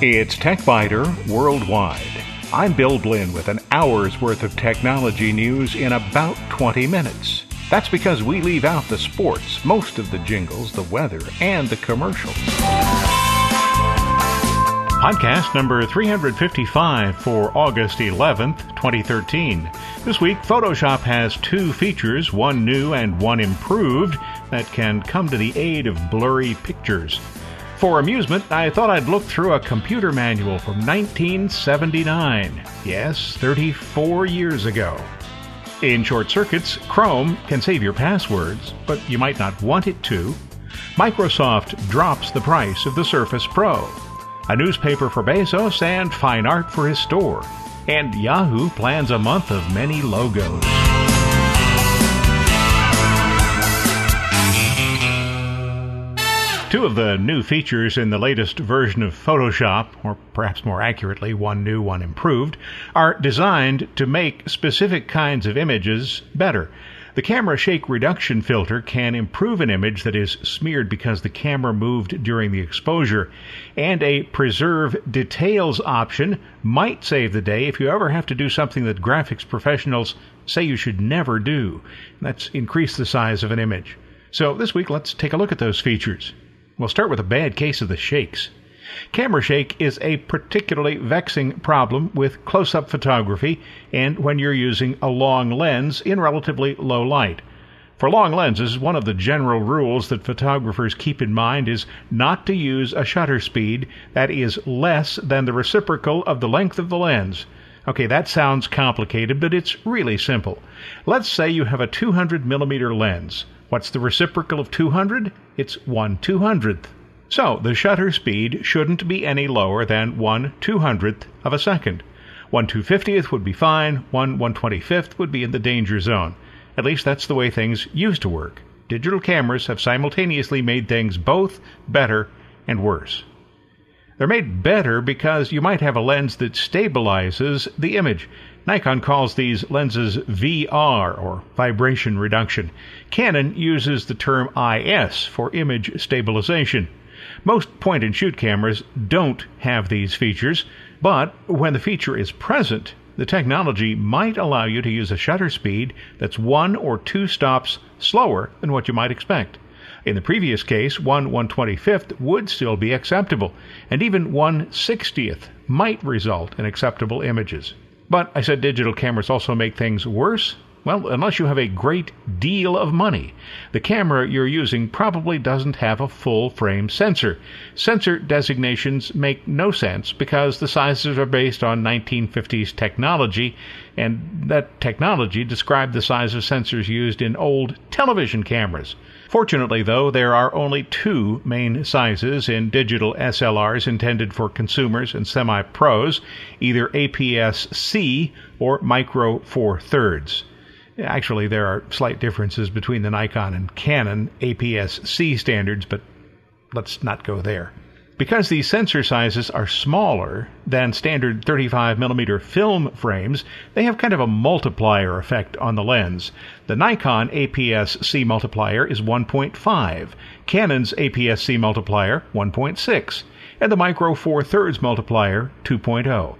It's TechByter Worldwide. I'm Bill Blinn with an hour's worth of technology news in about 20 minutes. That's because we leave out the sports, most of the jingles, the weather, and the commercials. Podcast number 355 for August 11th, 2013. This week, Photoshop has two features, one new and one improved, that can come to the aid of blurry pictures. For amusement, I thought I'd look through a computer manual from 1979. Yes, 34 years ago. In short circuits, Chrome can save your passwords, but you might not want it to. Microsoft drops the price of the Surface Pro. A newspaper for Bezos and fine art for his store. And Yahoo plans a month of many logos. Two of the new features in the latest version of Photoshop, or perhaps more accurately, one new, one improved, are designed to make specific kinds of images better. The camera shake reduction filter can improve an image that is smeared because the camera moved during the exposure, and a preserve details option might save the day if you ever have to do something that graphics professionals say you should never do. That's increase the size of an image. So this week, let's take a look at those features. We'll start with a bad case of the shakes. Camera shake is a particularly vexing problem with close-up photography and when you're using a long lens in relatively low light. For long lenses, one of the general rules that photographers keep in mind is not to use a shutter speed that is less than the reciprocal of the length of the lens. Okay, that sounds complicated, but it's really simple. Let's say you have a 200mm lens. What's the reciprocal of 200? It's 1/200th. So the shutter speed shouldn't be any lower than 1/200th of a second. 1/250th would be fine. 1/125th would be in the danger zone. At least that's the way things used to work. Digital cameras have simultaneously made things both better and worse. They're made better because you might have a lens that stabilizes the image. Nikon calls these lenses VR, or vibration reduction. Canon uses the term IS for image stabilization. Most point-and-shoot cameras don't have these features, but when the feature is present, the technology might allow you to use a shutter speed that's 1 or 2 stops slower than what you might expect. In the previous case, 1/125th would still be acceptable, and even 1/60th might result in acceptable images. But I said digital cameras also make things worse? Well, unless you have a great deal of money. The camera you're using probably doesn't have a full-frame sensor. Sensor designations make no sense because the sizes are based on 1950s technology, and that technology described the size of sensors used in old television cameras. Fortunately, though, there are only two main sizes in digital SLRs intended for consumers and semi-pros, either APS-C or Micro Four Thirds. Actually, there are slight differences between the Nikon and Canon APS-C standards, but let's not go there. Because these sensor sizes are smaller than standard 35mm film frames, they have kind of a multiplier effect on the lens. The Nikon APS-C multiplier is 1.5, Canon's APS-C multiplier 1.6, and the Micro Four Thirds multiplier 2.0.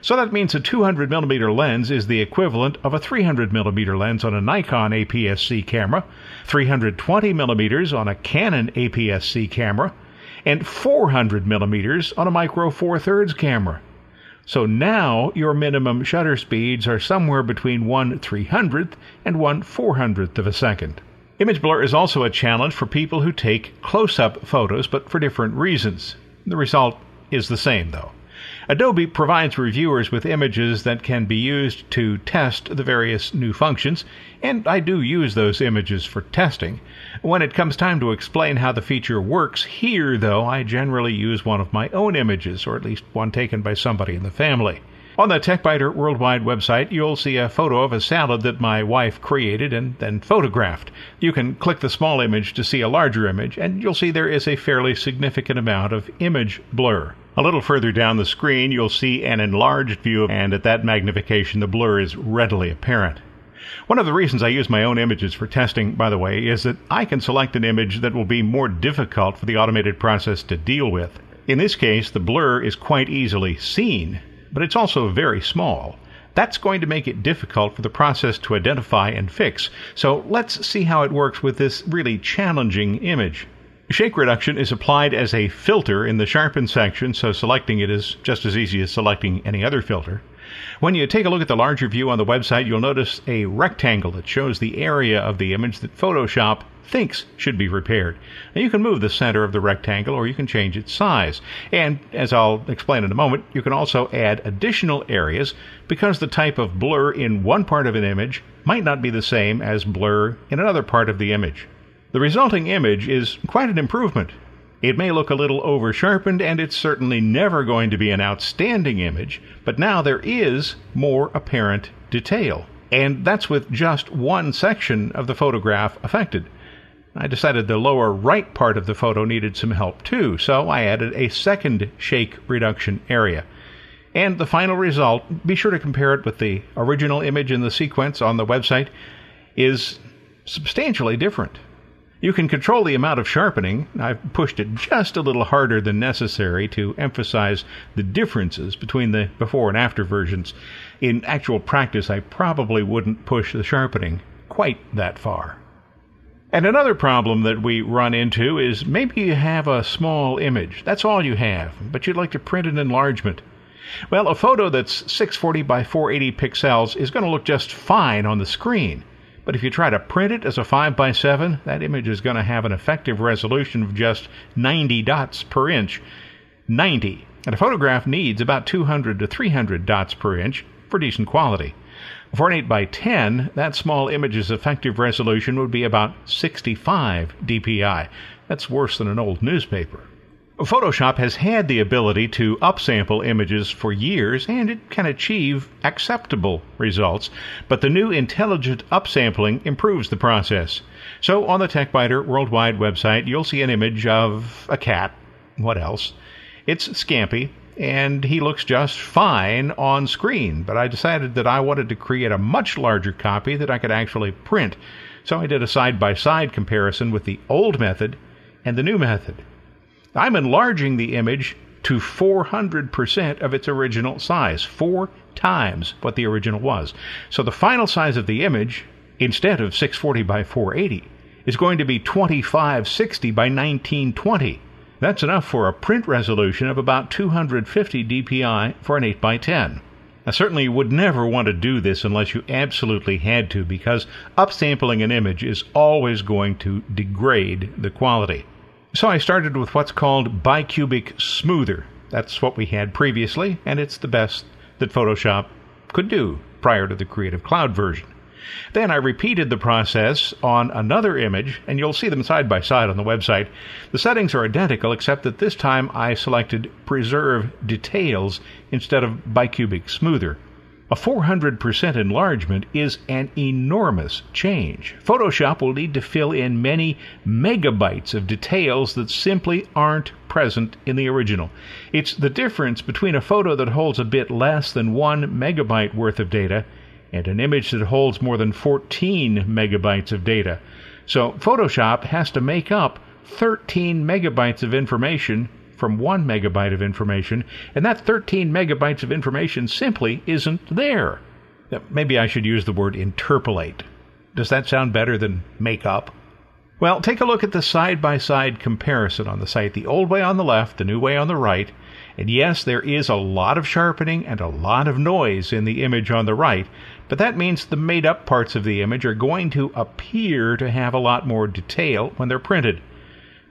So that means a 200mm lens is the equivalent of a 300mm lens on a Nikon APS-C camera, 320mm on a Canon APS-C camera, and 400mm on a Micro Four Thirds camera. So now your minimum shutter speeds are somewhere between 1/300th and 1/400th of a second. Image blur is also a challenge for people who take close-up photos, but for different reasons. The result is the same, though. Adobe provides reviewers with images that can be used to test the various new functions, and I do use those images for testing. When it comes time to explain how the feature works here, though, I generally use one of my own images, or at least one taken by somebody in the family. On the TechByter Worldwide website, you'll see a photo of a salad that my wife created and then photographed. You can click the small image to see a larger image, and you'll see there is a fairly significant amount of image blur. A little further down the screen, you'll see an enlarged view, and at that magnification, the blur is readily apparent. One of the reasons I use my own images for testing, by the way, is that I can select an image that will be more difficult for the automated process to deal with. In this case, the blur is quite easily seen, but it's also very small. That's going to make it difficult for the process to identify and fix, so let's see how it works with this really challenging image. Shake reduction is applied as a filter in the sharpen section, so selecting it is just as easy as selecting any other filter. When you take a look at the larger view on the website, you'll notice a rectangle that shows the area of the image that Photoshop thinks should be repaired. Now, you can move the center of the rectangle or you can change its size. And, as I'll explain in a moment, you can also add additional areas because the type of blur in one part of an image might not be the same as blur in another part of the image. The resulting image is quite an improvement. It may look a little over-sharpened, and it's certainly never going to be an outstanding image, but now there is more apparent detail. And that's with just one section of the photograph affected. I decided the lower right part of the photo needed some help too, so I added a second shake reduction area. And the final result, be sure to compare it with the original image in the sequence on the website, is substantially different. You can control the amount of sharpening. I've pushed it just a little harder than necessary to emphasize the differences between the before and after versions. In actual practice, I probably wouldn't push the sharpening quite that far. And another problem that we run into is maybe you have a small image. That's all you have, but you'd like to print an enlargement. Well, a photo that's 640 by 480 pixels is going to look just fine on the screen. But if you try to print it as a 5x7, that image is going to have an effective resolution of just 90 dots per inch. 90. And a photograph needs about 200 to 300 dots per inch for decent quality. For an 8x10, that small image's effective resolution would be about 65 dpi. That's worse than an old newspaper. Photoshop has had the ability to upsample images for years, and it can achieve acceptable results, but the new intelligent upsampling improves the process. So on the TechByter Worldwide website, you'll see an image of a cat. What else? It's Scampi, and he looks just fine on screen, but I decided that I wanted to create a much larger copy that I could actually print. So I did a side-by-side comparison with the old method and the new method. I'm enlarging the image to 400% of its original size, 4 times what the original was. So the final size of the image, instead of 640 by 480, is going to be 2560 by 1920. That's enough for a print resolution of about 250 dpi for an 8x10. I certainly would never want to do this unless you absolutely had to, because upsampling an image is always going to degrade the quality. So I started with what's called bicubic smoother. That's what we had previously, and it's the best that Photoshop could do prior to the Creative Cloud version. Then I repeated the process on another image, and you'll see them side by side on the website. The settings are identical, except that this time I selected Preserve Details instead of bicubic smoother. A 400% enlargement is an enormous change. Photoshop will need to fill in many megabytes of details that simply aren't present in the original. It's the difference between a photo that holds a bit less than 1 megabyte worth of data and an image that holds more than 14 megabytes of data. So Photoshop has to make up 13 megabytes of information from 1 megabyte of information, and that 13 megabytes of information simply isn't there. Maybe I should use the word interpolate. Does that sound better than make up? Well, take a look at the side-by-side comparison on the site. The old way on the left, the new way on the right. And yes, there is a lot of sharpening and a lot of noise in the image on the right, but that means the made-up parts of the image are going to appear to have a lot more detail when they're printed.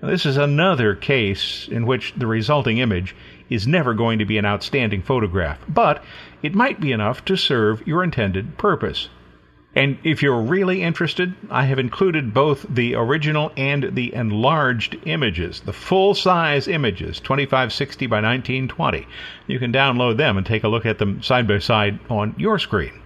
This is another case in which the resulting image is never going to be an outstanding photograph, but it might be enough to serve your intended purpose. And if you're really interested, I have included both the original and the enlarged images, the full-size images, 2560 by 1920. You can download them and take a look at them side by side on your screen.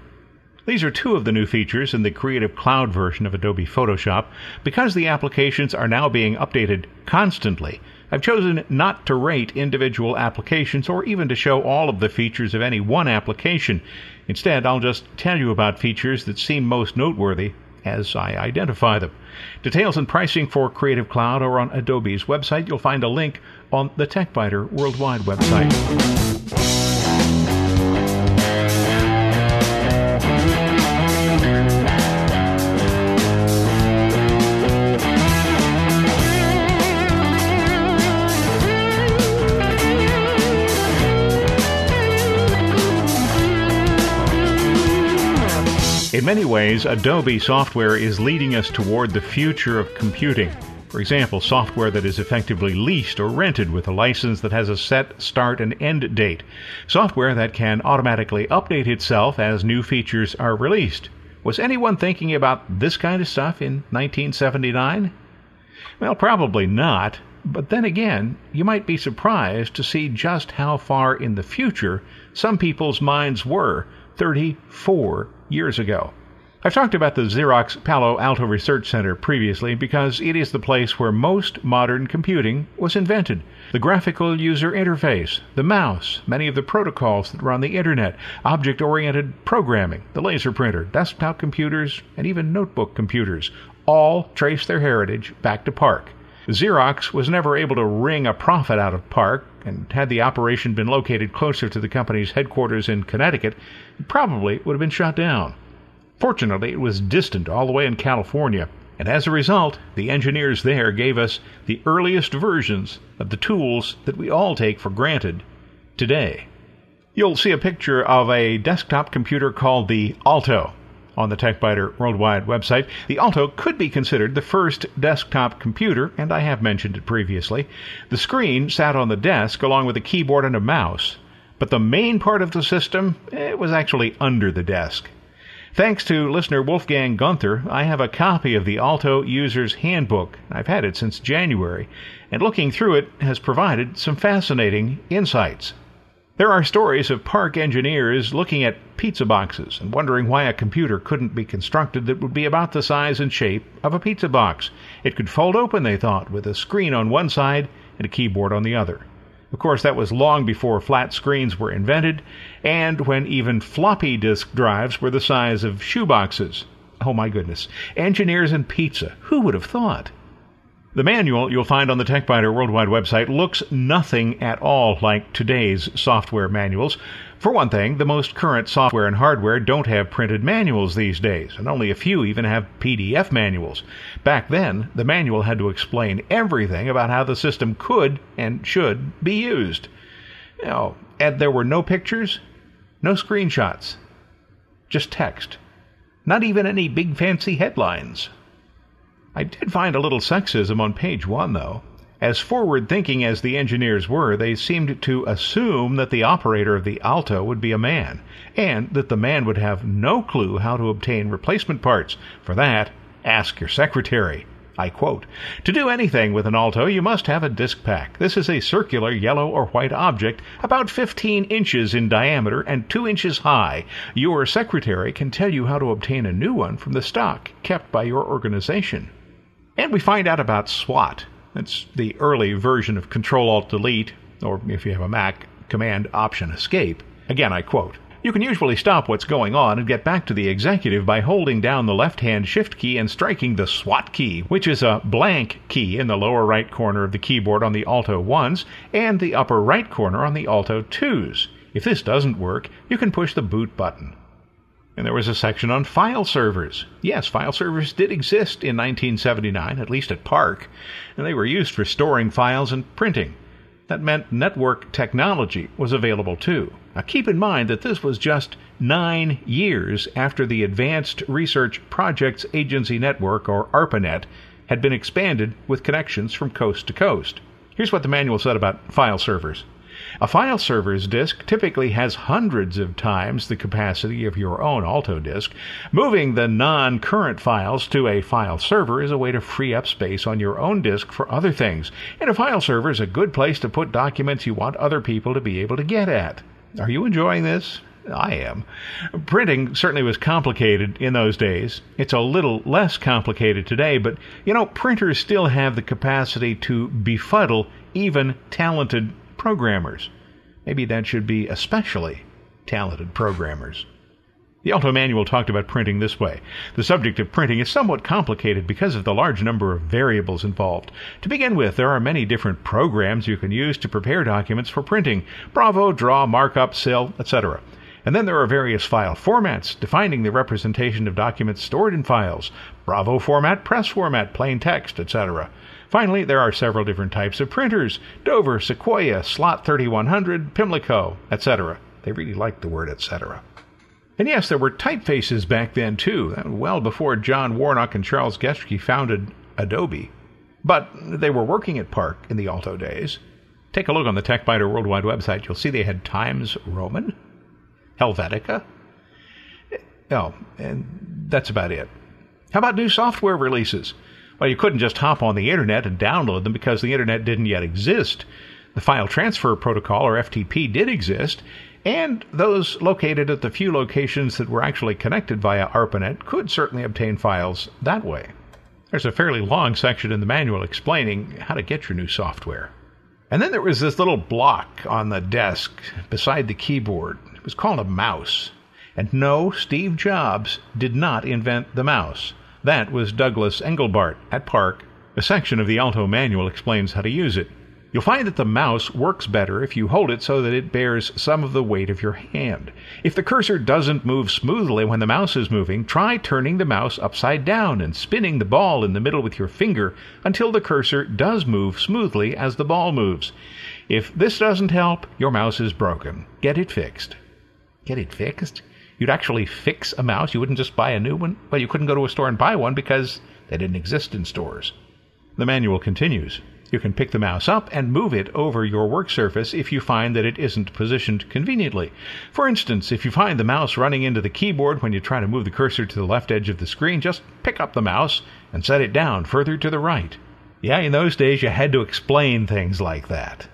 These are two of the new features in the Creative Cloud version of Adobe Photoshop. Because the applications are now being updated constantly, I've chosen not to rate individual applications or even to show all of the features of any one application. Instead, I'll just tell you about features that seem most noteworthy as I identify them. Details and pricing for Creative Cloud are on Adobe's website. You'll find a link on the TechByter Worldwide website. In many ways, Adobe software is leading us toward the future of computing. For example, software that is effectively leased or rented with a license that has a set start and end date. Software that can automatically update itself as new features are released. Was anyone thinking about this kind of stuff in 1979? Well, probably not. But then again, you might be surprised to see just how far in the future some people's minds were 34 years ago. I've talked about the Xerox Palo Alto Research Center previously because it is the place where most modern computing was invented. The graphical user interface, the mouse, many of the protocols that run the Internet, object-oriented programming, the laser printer, desktop computers, and even notebook computers all trace their heritage back to PARC. Xerox was never able to wring a profit out of PARC, and had the operation been located closer to the company's headquarters in Connecticut, it probably would have been shut down. Fortunately, it was distant all the way in California, and as a result, the engineers there gave us the earliest versions of the tools that we all take for granted today. You'll see a picture of a desktop computer called the Alto on the TechByter Worldwide website. The Alto could be considered the first desktop computer, and I have mentioned it previously. The screen sat on the desk along with a keyboard and a mouse, but the main part of the system, it was actually under the desk. Thanks to listener Wolfgang Gunther, I have a copy of the Alto User's Handbook. I've had it since January, and looking through it has provided some fascinating insights. There are stories of PARC engineers looking at pizza boxes and wondering why a computer couldn't be constructed that would be about the size and shape of a pizza box. It could fold open, they thought, with a screen on one side and a keyboard on the other. Of course, that was long before flat screens were invented, and when even floppy disk drives were the size of shoeboxes. Oh my goodness. Engineers and pizza. Who would have thought? The manual you'll find on the TechByter Worldwide website looks nothing at all like today's software manuals. For one thing, the most current software and hardware don't have printed manuals these days, and only a few even have PDF manuals. Back then, the manual had to explain everything about how the system could and should be used. Now, and there were no pictures, no screenshots, just text. Not even any big fancy headlines. I did find a little sexism on page 1, though. As forward-thinking as the engineers were, they seemed to assume that the operator of the Alto would be a man, and that the man would have no clue how to obtain replacement parts. For that, ask your secretary. I quote, "To do anything with an Alto, you must have a disk pack. This is a circular yellow or white object, about 15 inches in diameter and 2 inches high. Your secretary can tell you how to obtain a new one from the stock kept by your organization." And we find out about SWAT. That's the early version of Control-Alt-Delete, or if you have a Mac, Command-Option-Escape. Again, I quote, "You can usually stop what's going on and get back to the executive by holding down the left-hand Shift key and striking the SWAT key, which is a blank key in the lower right corner of the keyboard on the Alto 1s and the upper right corner on the Alto 2s. If this doesn't work, you can push the boot button." And there was a section on file servers. Yes, file servers did exist in 1979, at least at PARC, and they were used for storing files and printing. That meant network technology was available too. Now keep in mind that this was just 9 years after the Advanced Research Projects Agency Network, or ARPANET, had been expanded with connections from coast to coast. Here's what the manual said about file servers. A file server's disk typically has hundreds of times the capacity of your own Alto disk. Moving the non-current files to a file server is a way to free up space on your own disk for other things, and a file server is a good place to put documents you want other people to be able to get at. Are you enjoying this? I am. Printing certainly was complicated in those days. It's a little less complicated today, but, you know, printers still have the capacity to befuddle even talented programmers. Maybe that should be especially talented programmers. The Alto Manual talked about printing this way. The subject of printing is somewhat complicated because of the large number of variables involved. To begin with, there are many different programs you can use to prepare documents for printing. Bravo, draw, markup, cell, etc. And then there are various file formats defining the representation of documents stored in files. Bravo format, press format, plain text, etc. Finally, there are several different types of printers. Dover, Sequoia, Slot 3100, Pimlico, etc. They really like the word etc. And yes, there were typefaces back then, too, well before John Warnock and Charles Geschke founded Adobe. But they were working at Park in the Alto days. Take a look on the TechByter Worldwide website. You'll see they had Times Roman, Helvetica. Oh, and that's about it. How about new software releases? Well, you couldn't just hop on the Internet and download them because the Internet didn't yet exist. The File Transfer Protocol, or FTP, did exist, and those located at the few locations that were actually connected via ARPANET could certainly obtain files that way. There's a fairly long section in the manual explaining how to get your new software. And then there was this little block on the desk beside the keyboard. It was called a mouse. And no, Steve Jobs did not invent the mouse. That was Douglas Engelbart at Park. A section of the Alto Manual explains how to use it. You'll find that the mouse works better if you hold it so that it bears some of the weight of your hand. If the cursor doesn't move smoothly when the mouse is moving, try turning the mouse upside down and spinning the ball in the middle with your finger until the cursor does move smoothly as the ball moves. If this doesn't help, your mouse is broken. Get it fixed. Get it fixed? You'd actually fix a mouse? You wouldn't just buy a new one? Well, you couldn't go to a store and buy one because they didn't exist in stores. The manual continues. You can pick the mouse up and move it over your work surface if you find that it isn't positioned conveniently. For instance, if you find the mouse running into the keyboard when you try to move the cursor to the left edge of the screen, just pick up the mouse and set it down further to the right. Yeah, in those days you had to explain things like that.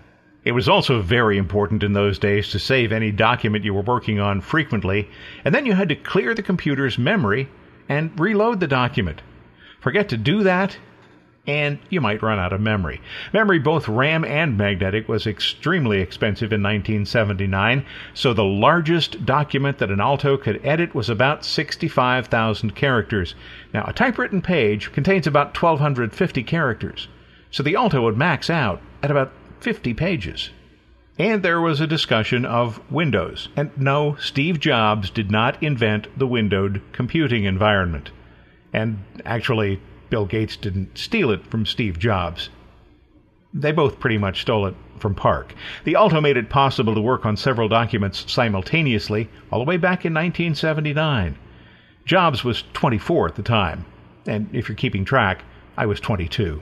It was also very important in those days to save any document you were working on frequently, and then you had to clear the computer's memory and reload the document. Forget to do that, and you might run out of memory. Memory, both RAM and magnetic, was extremely expensive in 1979, so the largest document that an Alto could edit was about 65,000 characters. Now, a typewritten page contains about 1,250 characters, so the Alto would max out at about 50 pages. And there was a discussion of Windows. And no, Steve Jobs did not invent the windowed computing environment. And actually, Bill Gates didn't steal it from Steve Jobs. They both pretty much stole it from Park. The Alto made it possible to work on several documents simultaneously all the way back in 1979. Jobs was 24 at the time, and if you're keeping track, I was 22.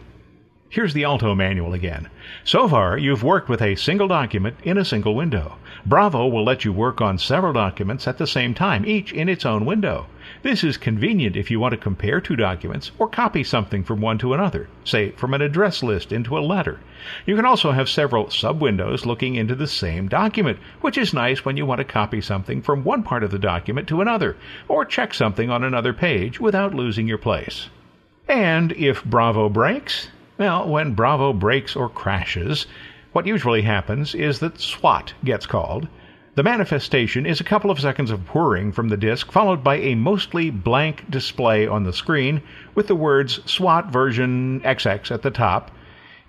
Here's the Alto manual again. So far, you've worked with a single document in a single window. Bravo will let you work on several documents at the same time, each in its own window. This is convenient if you want to compare two documents or copy something from one to another, say from an address list into a letter. You can also have several sub-windows looking into the same document, which is nice when you want to copy something from one part of the document to another, or check something on another page without losing your place. And if Bravo breaks... Well, when Bravo breaks or crashes, what usually happens is that SWAT gets called. The manifestation is a couple of seconds of whirring from the disk, followed by a mostly blank display on the screen with the words SWAT version XX at the top.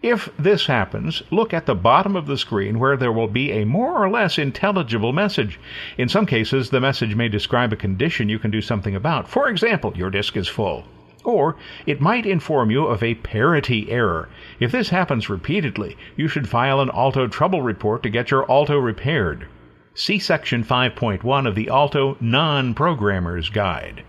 If this happens, look at the bottom of the screen where there will be a more or less intelligible message. In some cases, the message may describe a condition you can do something about. For example, your disk is full. Or it might inform you of a parity error. If this happens repeatedly, you should file an Alto trouble report to get your Alto repaired. See Section 5.1 of the Alto Non-Programmer's Guide.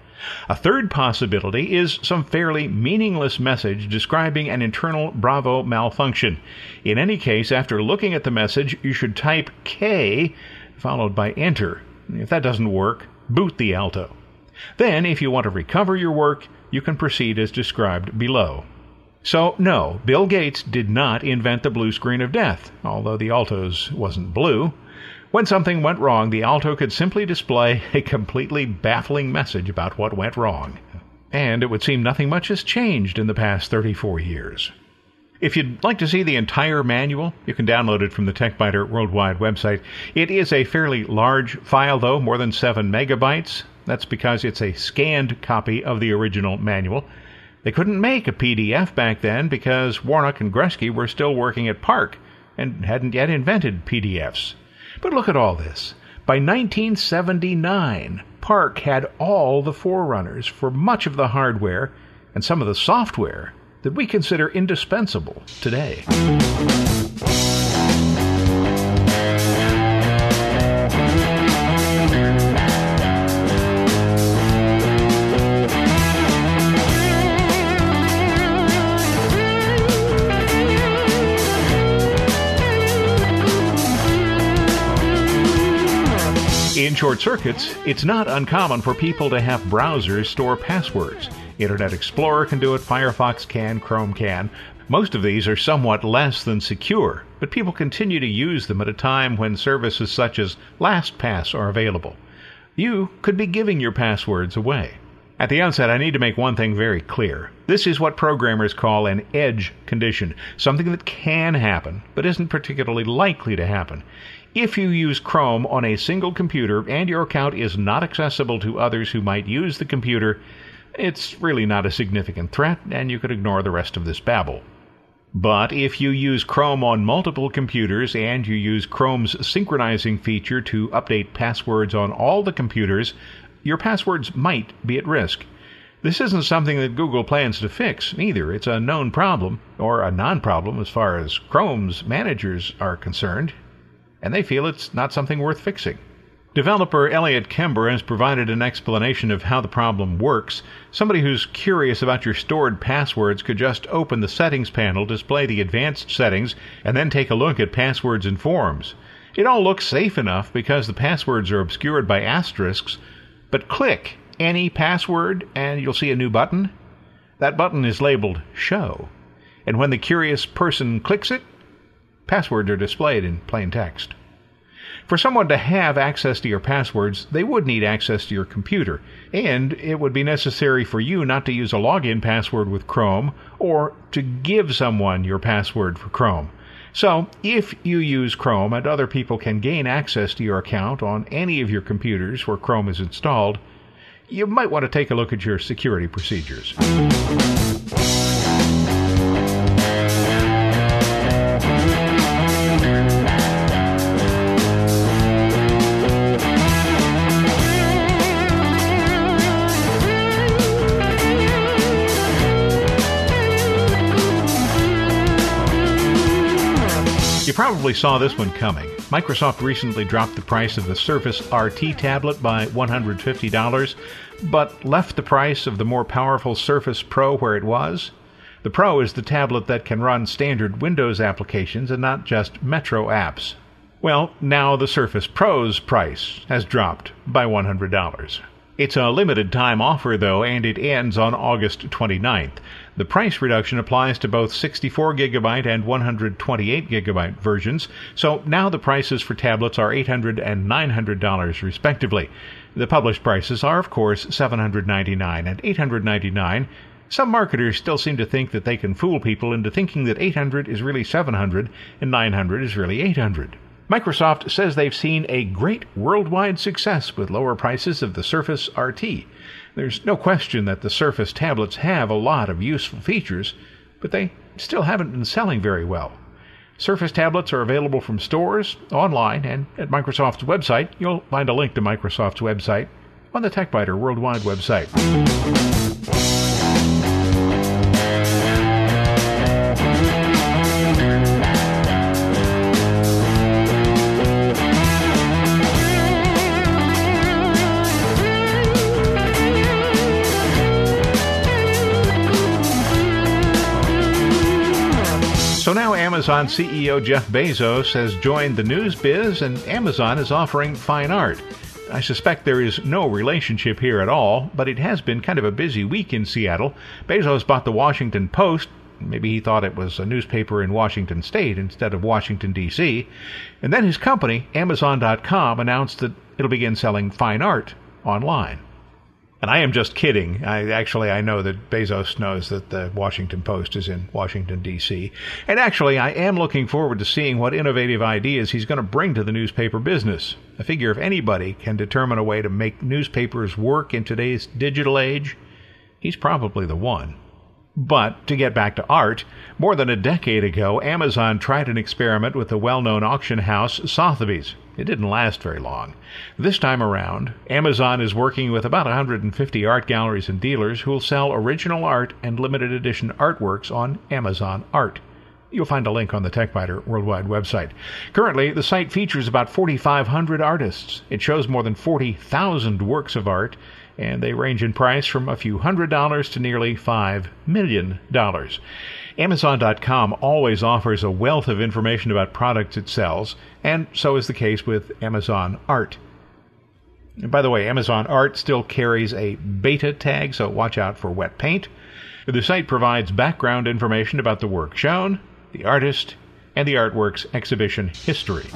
A third possibility is some fairly meaningless message describing an internal Bravo malfunction. In any case, after looking at the message, you should type K followed by Enter. If that doesn't work, boot the Alto. Then, if you want to recover your work, you can proceed as described below. So, no, Bill Gates did not invent the blue screen of death, although the Alto's wasn't blue. When something went wrong, the Alto could simply display a completely baffling message about what went wrong. And it would seem nothing much has changed in the past 34 years. If you'd like to see the entire manual, you can download it from the TechByter Worldwide website. It is a fairly large file, though, more than 7 megabytes. That's because it's a scanned copy of the original manual. They couldn't make a PDF back then because Warnock and Geschke were still working at Park and hadn't yet invented PDFs. But look at all this. By 1979, Park had all the forerunners for much of the hardware and some of the software that we consider indispensable today. In short circuits, it's not uncommon for people to have browsers store passwords. Internet Explorer can do it, Firefox can, Chrome can. Most of these are somewhat less than secure, but people continue to use them at a time when services such as LastPass are available. You could be giving your passwords away. At the outset, I need to make one thing very clear. This is what programmers call an edge condition, something that can happen, but isn't particularly likely to happen. If you use Chrome on a single computer and your account is not accessible to others who might use the computer, it's really not a significant threat, and you could ignore the rest of this babble. But if you use Chrome on multiple computers and you use Chrome's synchronizing feature to update passwords on all the computers, your passwords might be at risk. This isn't something that Google plans to fix, either. It's a known problem, or a non-problem as far as Chrome's managers are concerned, and they feel it's not something worth fixing. Developer Elliot Kember has provided an explanation of how the problem works. Somebody who's curious about your stored passwords could just open the settings panel, display the advanced settings, and then take a look at passwords and forms. It all looks safe enough because the passwords are obscured by asterisks, but click any password and you'll see a new button. That button is labeled Show, and when the curious person clicks it, passwords are displayed in plain text. For someone to have access to your passwords, they would need access to your computer, and it would be necessary for you not to use a login password with Chrome or to give someone your password for Chrome. So, if you use Chrome and other people can gain access to your account on any of your computers where Chrome is installed, you might want to take a look at your security procedures. You probably saw this one coming. Microsoft recently dropped the price of the Surface RT tablet by $150, but left the price of the more powerful Surface Pro where it was. The Pro is the tablet that can run standard Windows applications and not just Metro apps. Well, now the Surface Pro's price has dropped by $100. It's a limited-time offer, though, and it ends on August 29th. The price reduction applies to both 64GB and 128GB versions, so now the prices for tablets are $800 and $900, respectively. The published prices are, of course, $799 and $899. Some marketers still seem to think that they can fool people into thinking that $800 is really $700 and $900 is really $800. Microsoft says they've seen a great worldwide success with lower prices of the Surface RT. There's no question that the Surface tablets have a lot of useful features, but they still haven't been selling very well. Surface tablets are available from stores, online, and at Microsoft's website. You'll find a link to Microsoft's website on the TechByter Worldwide website. So now Amazon CEO Jeff Bezos has joined the news biz, and Amazon is offering fine art. I suspect there is no relationship here at all, but it has been kind of a busy week in Seattle. Bezos bought the Washington Post, Maybe he thought it was a newspaper in Washington State instead of Washington, D.C. And then his company, Amazon.com, announced that it'll begin selling fine art online. And I am just kidding. I know that Bezos knows that the Washington Post is in Washington, D.C. And actually, I am looking forward to seeing what innovative ideas he's going to bring to the newspaper business. I figure if anybody can determine a way to make newspapers work in today's digital age, he's probably the one. But to get back to art, more than a decade ago, Amazon tried an experiment with the well-known auction house Sotheby's. It didn't last very long. This time around, Amazon is working with about 150 art galleries and dealers who will sell original art and limited edition artworks on Amazon Art. You'll find a link on the TechByter Worldwide website. Currently, the site features about 4,500 artists. It shows more than 40,000 works of art, and they range in price from a few $100s to nearly $5 million. Amazon.com always offers a wealth of information about products it sells, and so is the case with Amazon Art. And by the way, Amazon Art still carries a beta tag, so watch out for wet paint. The site provides background information about the work shown, the artist, and the artwork's exhibition history.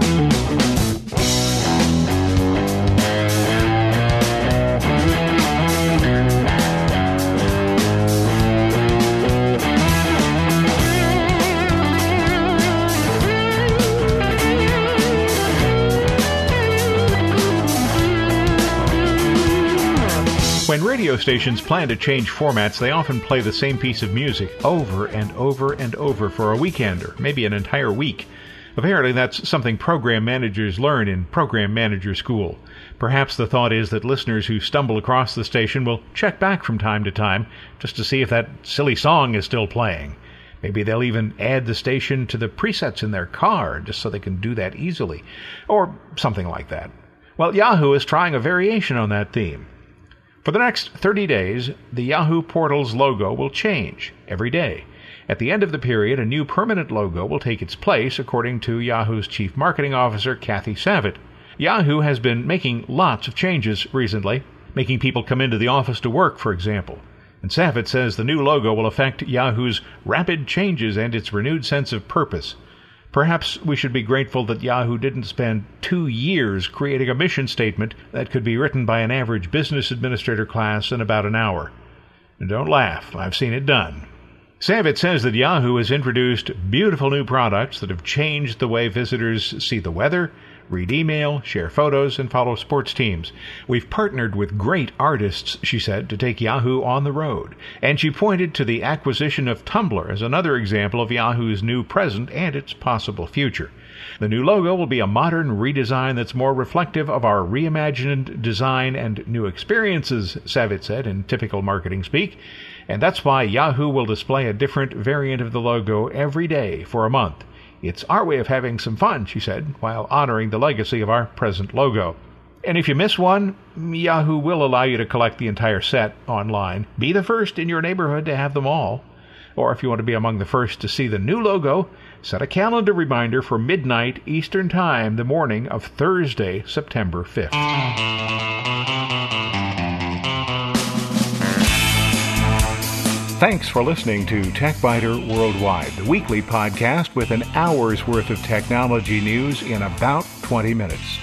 When radio stations plan to change formats, they often play the same piece of music over and over and over for a weekend or maybe an entire week. Apparently, that's something program managers learn in program manager school. Perhaps the thought is that listeners who stumble across the station will check back from time to time just to see if that silly song is still playing. Maybe they'll even add the station to the presets in their car just so they can do that easily, or something like that. Well, Yahoo is trying a variation on that theme. For the next 30 days, the Yahoo portal's logo will change every day. At the end of the period, a new permanent logo will take its place, according to Yahoo's chief marketing officer, Kathy Savitt. Yahoo has been making lots of changes recently, making people come into the office to work, for example. And Savitt says the new logo will affect Yahoo's rapid changes and its renewed sense of purpose. Perhaps we should be grateful that Yahoo didn't spend 2 years creating a mission statement that could be written by an average business administrator class in about an hour. And don't laugh, I've seen it done. Savitt says that Yahoo has introduced beautiful new products that have changed the way visitors see the weather, read email, share photos, and follow sports teams. We've partnered with great artists, she said, to take Yahoo on the road. And she pointed to the acquisition of Tumblr as another example of Yahoo's new present and its possible future. The new logo will be a modern redesign that's more reflective of our reimagined design and new experiences, Savitt said in typical marketing speak. And that's why Yahoo will display a different variant of the logo every day for a month. It's our way of having some fun, she said, while honoring the legacy of our present logo. And if you miss one, Yahoo will allow you to collect the entire set online. Be the first in your neighborhood to have them all. Or if you want to be among the first to see the new logo, set a calendar reminder for midnight Eastern Time, the morning of Thursday, September 5th. Thanks for listening to TechByter Worldwide, the weekly podcast with an hour's worth of technology news in about 20 minutes.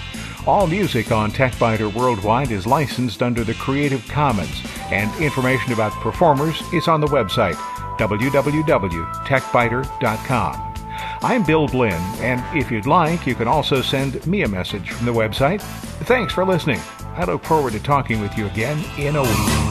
All music on TechByter Worldwide is licensed under the Creative Commons, and information about performers is on the website, www.techbiter.com. I'm Bill Blinn, and if you'd like, you can also send me a message from the website. Thanks for listening. I look forward to talking with you again in a week.